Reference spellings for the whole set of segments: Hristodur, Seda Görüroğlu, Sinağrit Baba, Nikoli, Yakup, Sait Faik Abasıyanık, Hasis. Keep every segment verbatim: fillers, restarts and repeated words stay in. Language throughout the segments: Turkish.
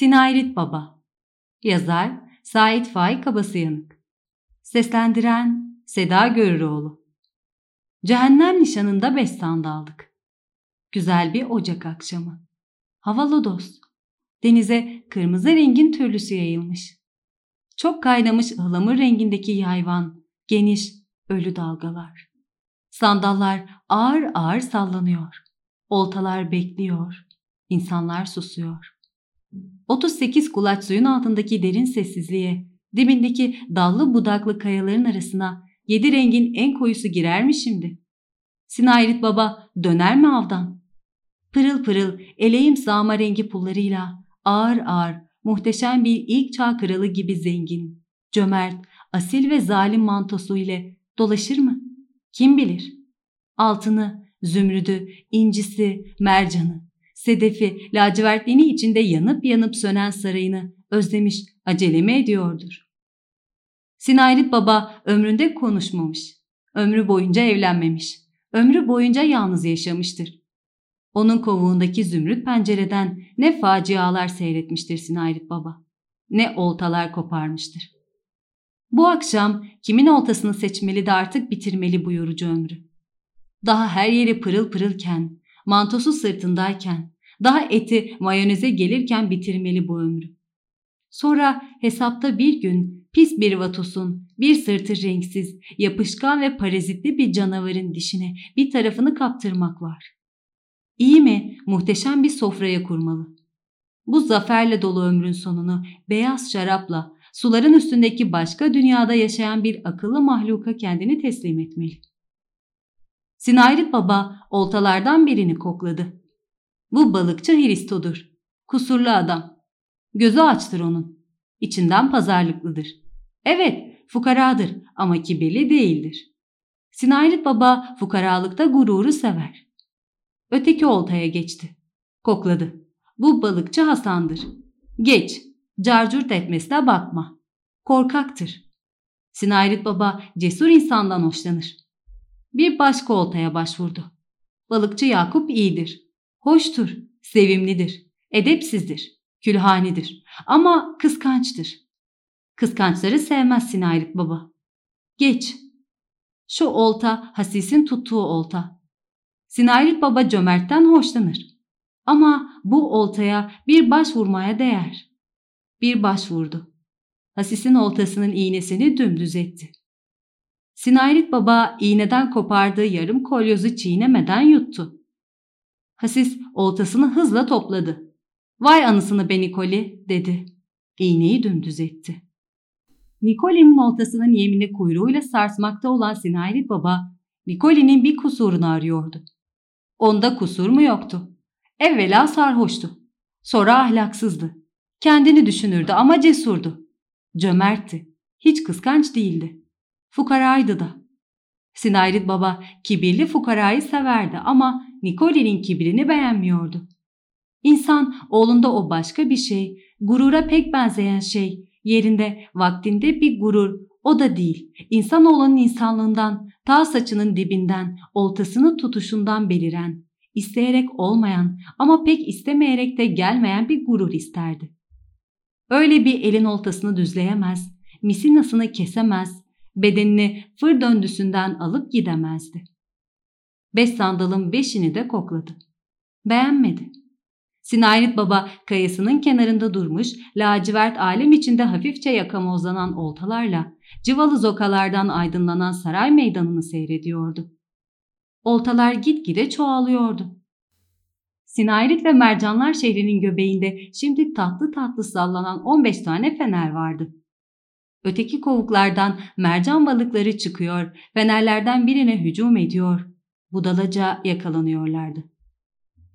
Sinağrit Baba. Yazar Sait Faik Abasıyanık. Seslendiren Seda Görüroğlu. Cehennem nişanında beş sandaldık. Güzel bir Ocak akşamı. Hava lodos. Denize kırmızı rengin türlüsü yayılmış. Çok kaynamış ıhlamur rengindeki yayvan, geniş, ölü dalgalar. Sandallar ağır ağır sallanıyor. Oltalar bekliyor. İnsanlar susuyor. otuz sekiz kulaç suyun altındaki derin sessizliğe, dibindeki dallı budaklı kayaların arasına yedi rengin en koyusu girer mi şimdi? Sinağrit Baba döner mi avdan? Pırıl pırıl eleğim sağma rengi pullarıyla ağır ağır muhteşem bir ilk çağ kralı gibi zengin, cömert, asil ve zalim mantosu ile dolaşır mı? Kim bilir? Altını, zümrüdü, incisi, mercanı, sedefi, lacivertliğini içinde yanıp yanıp sönen sarayını özlemiş, acele mi ediyordur? Sinağrit Baba ömründe konuşmamış, ömrü boyunca evlenmemiş, ömrü boyunca yalnız yaşamıştır. Onun kovuğundaki zümrüt pencereden ne facialar seyretmiştir Sinağrit Baba, ne oltalar koparmıştır. Bu akşam kimin oltasını seçmeli de artık bitirmeli bu yorucu ömrü. Daha her yeri pırıl pırılken, mantosu sırtındayken, daha eti mayoneze gelirken bitirmeli bu ömrü. Sonra hesapta bir gün pis bir vatosun, bir sırtı renksiz, yapışkan ve parazitli bir canavarın dişine bir tarafını kaptırmak var. İyi mi muhteşem bir sofraya kurmalı. Bu zaferle dolu ömrün sonunu beyaz şarapla, suların üstündeki başka dünyada yaşayan bir akıllı mahluka kendini teslim etmeli. Sinağrit Baba oltalardan birini kokladı. Bu balıkçı Hristodur. Kusurlu adam. Gözü açtır onun. İçinden pazarlıklıdır. Evet, fukaradır ama kibirli değildir. Sinağrit Baba fukaralıkta gururu sever. Öteki oltaya geçti. Kokladı. Bu balıkçı Hasan'dır. Geç. Carcurt etmesine bakma. Korkaktır. Sinağrit Baba cesur insandan hoşlanır. Bir başka oltaya başvurdu. Balıkçı Yakup iyidir. Hoştur, sevimlidir, edepsizdir, külhanidir ama kıskançtır. Kıskançları sevmez Sinağrit Baba. Geç. Şu olta Hasis'in tuttuğu olta. Sinağrit Baba cömertten hoşlanır. Ama bu oltaya bir başvurmaya değer. Bir başvurdu. Hasis'in oltasının iğnesini dümdüz etti. Sinağrit Baba iğneden kopardığı yarım kolyozu çiğnemeden yuttu. Hasis oltasını hızla topladı. "Vay anasını be Nikoli," dedi. İğneyi dümdüz etti. Nikoli'nin oltasının yemini kuyruğuyla sarsmakta olan Sinağrit Baba, Nikoli'nin bir kusurunu arıyordu. Onda kusur mu yoktu? Evvela sarhoştu. Sonra ahlaksızdı. Kendini düşünürdü ama cesurdu. Cömertti. Hiç kıskanç değildi. Fukaraydı da. Sinağrit Baba kibirli fukarayı severdi ama Nikoli'nin kibrini beğenmiyordu. İnsan oğlunda o başka bir şey, gurura pek benzeyen şey, yerinde vaktinde bir gurur, o da değil. İnsanoğlunun insanlığından, ta saçının dibinden, oltasını tutuşundan beliren, isteyerek olmayan ama pek istemeyerek de gelmeyen bir gurur isterdi. Öyle bir elin oltasını düzleyemez, misinasını kesemez, bedenini fır döndüsünden alıp gidemezdi. Beş sandalın beşini de kokladı. Beğenmedi. Sinağrit Baba kayasının kenarında durmuş, lacivert alem içinde hafifçe yakamozlanan oltalarla, cıvalı zokalardan aydınlanan saray meydanını seyrediyordu. Oltalar gitgide çoğalıyordu. Sinağrit ve mercanlar şehrinin göbeğinde şimdi tatlı tatlı sallanan on beş tane fener vardı. Öteki kovuklardan mercan balıkları çıkıyor, fenerlerden birine hücum ediyor, budalaca yakalanıyorlardı.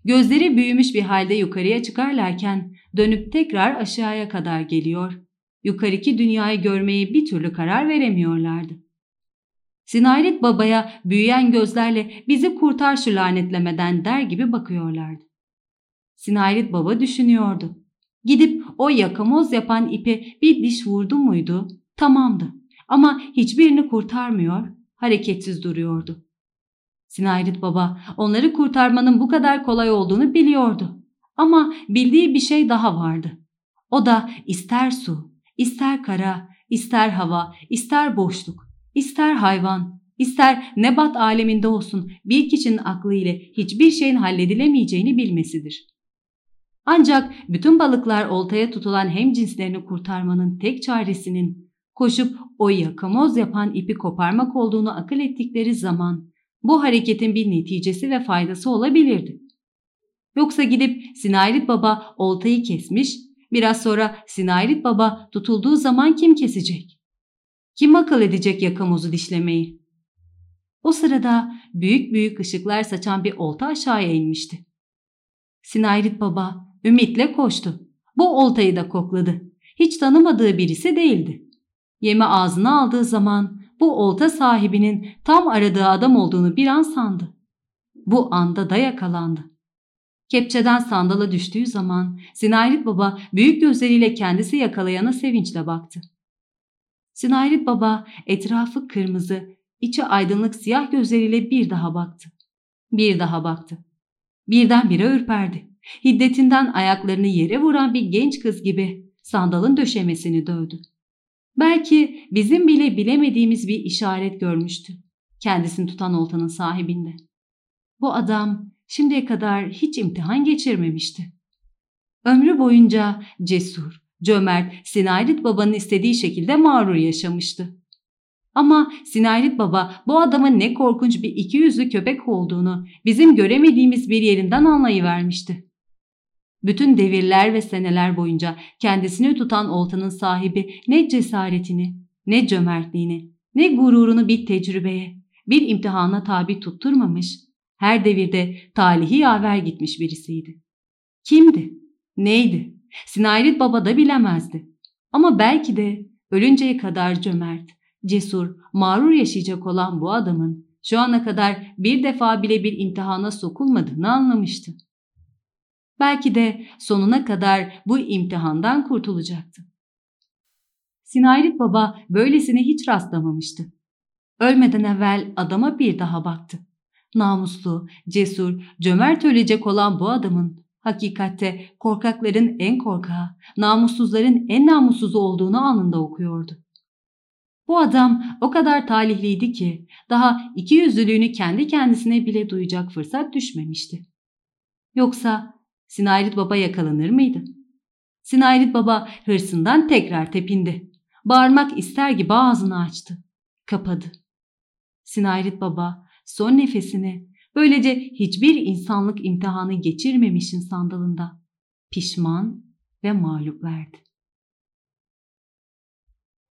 Gözleri büyümüş bir halde yukarıya çıkarlarken dönüp tekrar aşağıya kadar geliyor, yukarıki dünyayı görmeye bir türlü karar veremiyorlardı. Sinağrit Baba'ya büyüyen gözlerle "bizi kurtar şu lanetlemeden" der gibi bakıyorlardı. Sinağrit Baba düşünüyordu. Gidip o yakamoz yapan ipe bir diş vurdu muydu? Tamamdı. Ama hiçbirini kurtarmıyor, hareketsiz duruyordu. Sinağrit Baba onları kurtarmanın bu kadar kolay olduğunu biliyordu. Ama bildiği bir şey daha vardı. O da ister su, ister kara, ister hava, ister boşluk, ister hayvan, ister nebat aleminde olsun bir kişinin aklı ile hiçbir şeyin halledilemeyeceğini bilmesidir. Ancak bütün balıklar oltaya tutulan hemcinslerini kurtarmanın tek çaresinin koşup o yakamoz yapan ipi koparmak olduğunu akıl ettikleri zaman bu hareketin bir neticesi ve faydası olabilirdi. Yoksa gidip Sinağrit Baba oltayı kesmiş, biraz sonra Sinağrit Baba tutulduğu zaman kim kesecek? Kim akıl edecek yakamozu dişlemeyi? O sırada büyük büyük ışıklar saçan bir olta aşağıya inmişti. Sinağrit Baba ümitle koştu. Bu oltayı da kokladı. Hiç tanımadığı birisi değildi. Yemi ağzına aldığı zaman bu olta sahibinin tam aradığı adam olduğunu bir an sandı. Bu anda da yakalandı. Kepçeden sandala düştüğü zaman Sinağrit Baba büyük gözleriyle kendisi yakalayana sevinçle baktı. Sinağrit Baba etrafı kırmızı, içi aydınlık siyah gözleriyle bir daha baktı. Bir daha baktı. Birdenbire ürperdi. Hiddetinden ayaklarını yere vuran bir genç kız gibi sandalın döşemesini dövdü. Belki bizim bile bilemediğimiz bir işaret görmüştü kendisini tutan oltanın sahibinde. Bu adam şimdiye kadar hiç imtihan geçirmemişti. Ömrü boyunca cesur, cömert, Sinağrit Baba'nın istediği şekilde mağrur yaşamıştı. Ama Sinağrit Baba bu adamın ne korkunç bir iki yüzlü köpek olduğunu bizim göremediğimiz bir yerinden anlayıvermişti. Bütün devirler ve seneler boyunca kendisini tutan oltanın sahibi ne cesaretini, ne cömertliğini, ne gururunu bir tecrübeye, bir imtihana tabi tutturmamış, her devirde talihi yaver gitmiş birisiydi. Kimdi? Neydi? Sinağrit Baba da bilemezdi. Ama belki de ölünceye kadar cömert, cesur, mağrur yaşayacak olan bu adamın şu ana kadar bir defa bile bir imtihana sokulmadığını anlamıştı. Belki de sonuna kadar bu imtihandan kurtulacaktı. Sinağrit Baba böylesine hiç rastlamamıştı. Ölmeden evvel adama bir daha baktı. Namuslu, cesur, cömert ölecek olan bu adamın hakikatte korkakların en korkağı, namussuzların en namussuzu olduğunu anında okuyordu. Bu adam o kadar talihliydi ki daha iki yüzlülüğünü kendi kendisine bile duyacak fırsat düşmemişti. Yoksa Sinağrit Baba yakalanır mıydı? Sinağrit Baba hırsından tekrar tepindi. Bağırmak ister gibi ağzını açtı. Kapadı. Sinağrit Baba son nefesini böylece hiçbir insanlık imtihanı geçirmemişin sandalında pişman ve mağlup verdi.